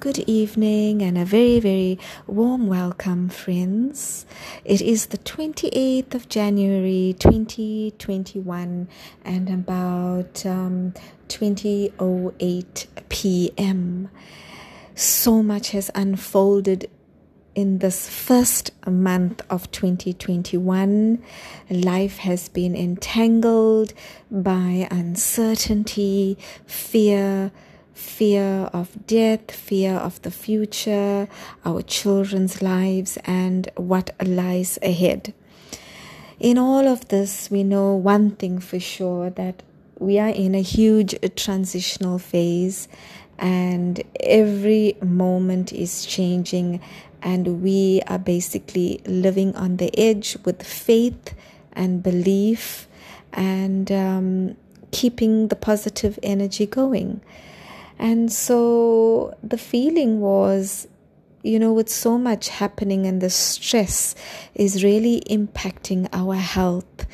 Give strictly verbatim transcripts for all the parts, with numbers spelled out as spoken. Good evening and a very, very warm welcome, friends. It is the twenty-eighth of January twenty twenty-one and about um, twenty oh eight p m So much has unfolded in this first month of twenty twenty-one. Life has been entangled by uncertainty, fear, fear of death, fear of the future, our children's lives, and what lies ahead. In all of this, we know one thing for sure, that we are in a huge transitional phase, and every moment is changing, and we are basically living on the edge with faith and belief and um, keeping the positive energy going. And so the feeling was, you know, with so much happening, and the stress is really impacting our health.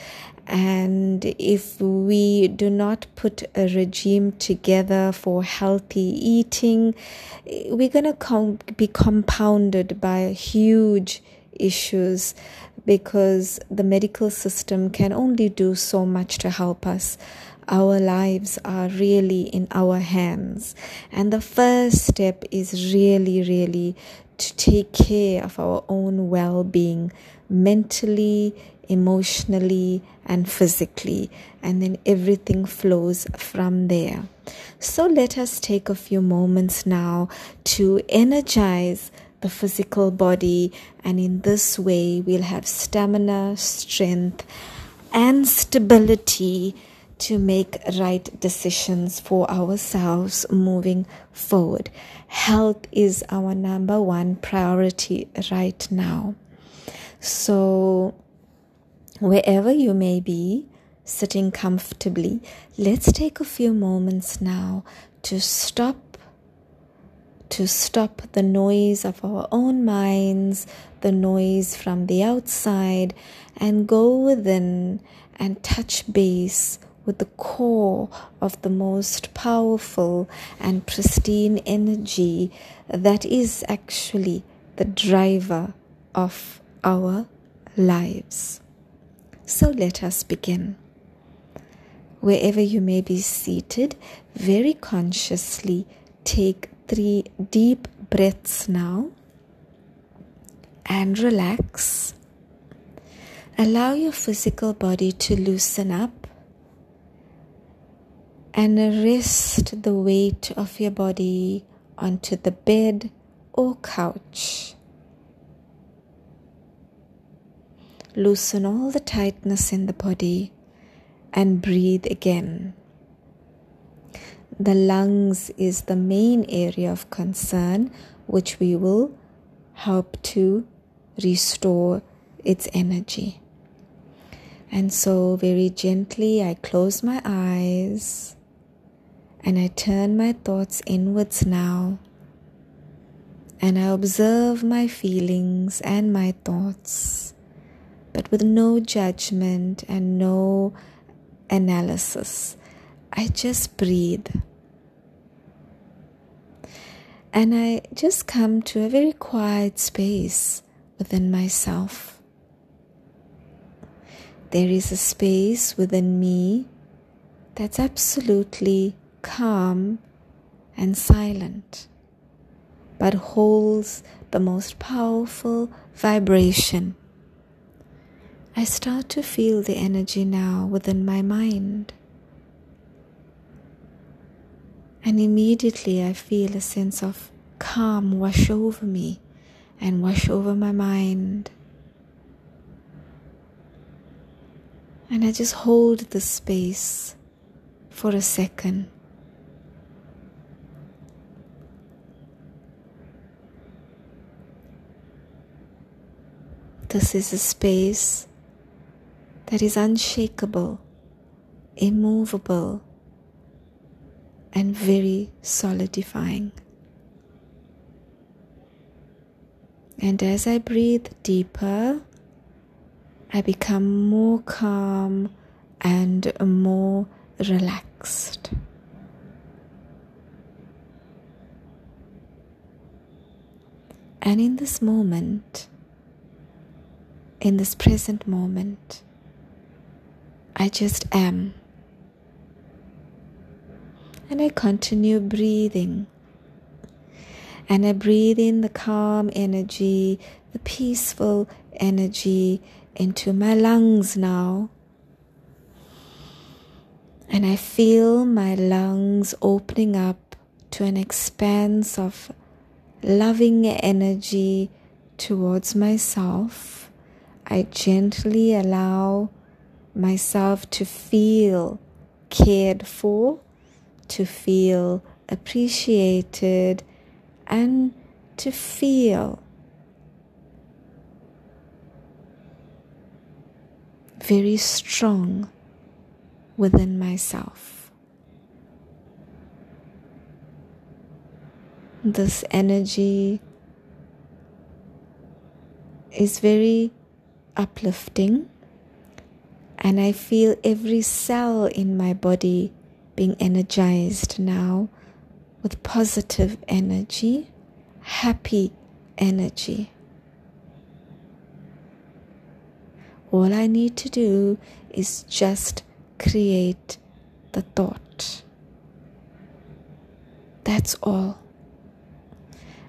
And if we do not put a regime together for healthy eating, we're going to com- be compounded by huge issues, because the medical system can only do so much to help us. Our lives are really in our hands. And the first step is really, really to take care of our own well-being, mentally, emotionally, and physically. And then everything flows from there. So let us take a few moments now to energize the physical body. And in this way, we'll have stamina, strength, and stability to make right decisions for ourselves moving forward. Health is our number one priority right now. So wherever you may be, sitting comfortably, let's take a few moments now to stop to stop the noise of our own minds, the noise from the outside, and go within and touch base with the core of the most powerful and pristine energy that is actually the driver of our lives. So let us begin. Wherever you may be seated, very consciously take three deep breaths now and relax. Allow your physical body to loosen up and rest the weight of your body onto the bed or couch. Loosen all the tightness in the body and breathe again. The lungs is the main area of concern, which we will help to restore its energy. And so very gently I close my eyes. And I turn my thoughts inwards now, and I observe my feelings and my thoughts, but with no judgment and no analysis. I just breathe. And I just come to a very quiet space within myself. There is a space within me that's absolutely calm and silent, but holds the most powerful vibration. I start to feel the energy now within my mind, and immediately I feel a sense of calm wash over me and wash over my mind. And I just hold the space for a second. This is a space that is unshakable, immovable, and very solidifying. And as I breathe deeper, I become more calm and more relaxed. And in this moment, in this present moment, I just am. And I continue breathing. And I breathe in the calm energy, the peaceful energy into my lungs now. And I feel my lungs opening up to an expanse of loving energy towards myself. I gently allow myself to feel cared for, to feel appreciated, and to feel very strong within myself. This energy is very uplifting, and I feel every cell in my body being energized now with positive energy, happy energy. All I need to do is just create the thought. That's all.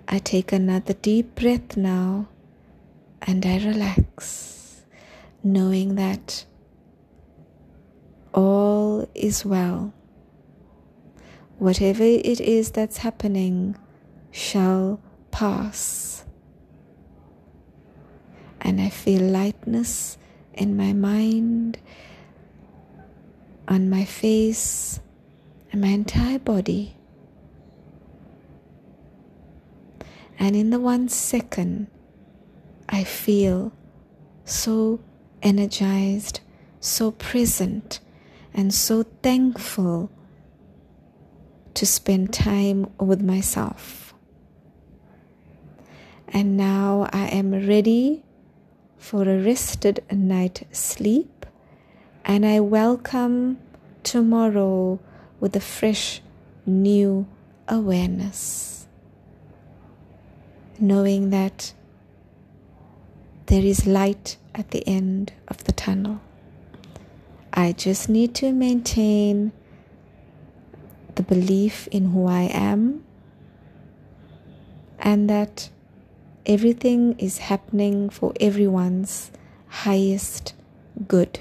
I take another deep breath now and I relax, knowing that all is well. Whatever it is that's happening shall pass. And I feel lightness in my mind, on my face, and my entire body. And in the one second, I feel so energized, so present, and so thankful to spend time with myself. And now I am ready for a rested night sleep, and I welcome tomorrow with a fresh new awareness, knowing that there is light at the end of the tunnel. I just need to maintain the belief in who I am, and that everything is happening for everyone's highest good.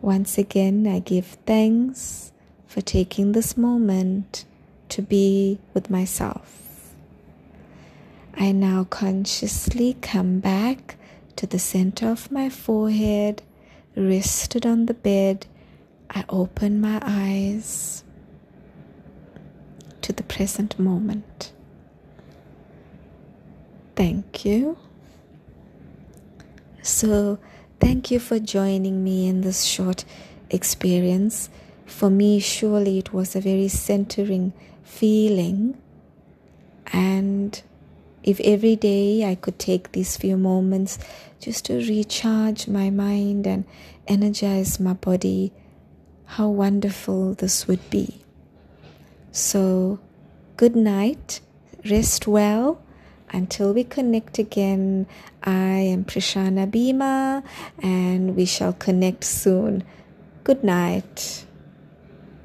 Once again, I give thanks for taking this moment to be with myself. I now consciously come back to the center of my forehead, rested on the bed. I open my eyes to the present moment. Thank you. So, thank you for joining me in this short experience. For me, surely it was a very centering feeling. And if every day I could take these few moments just to recharge my mind and energize my body, how wonderful this would be. So, good night. Rest well. Until we connect again, I am Prashana Bhima, and we shall connect soon. Good night.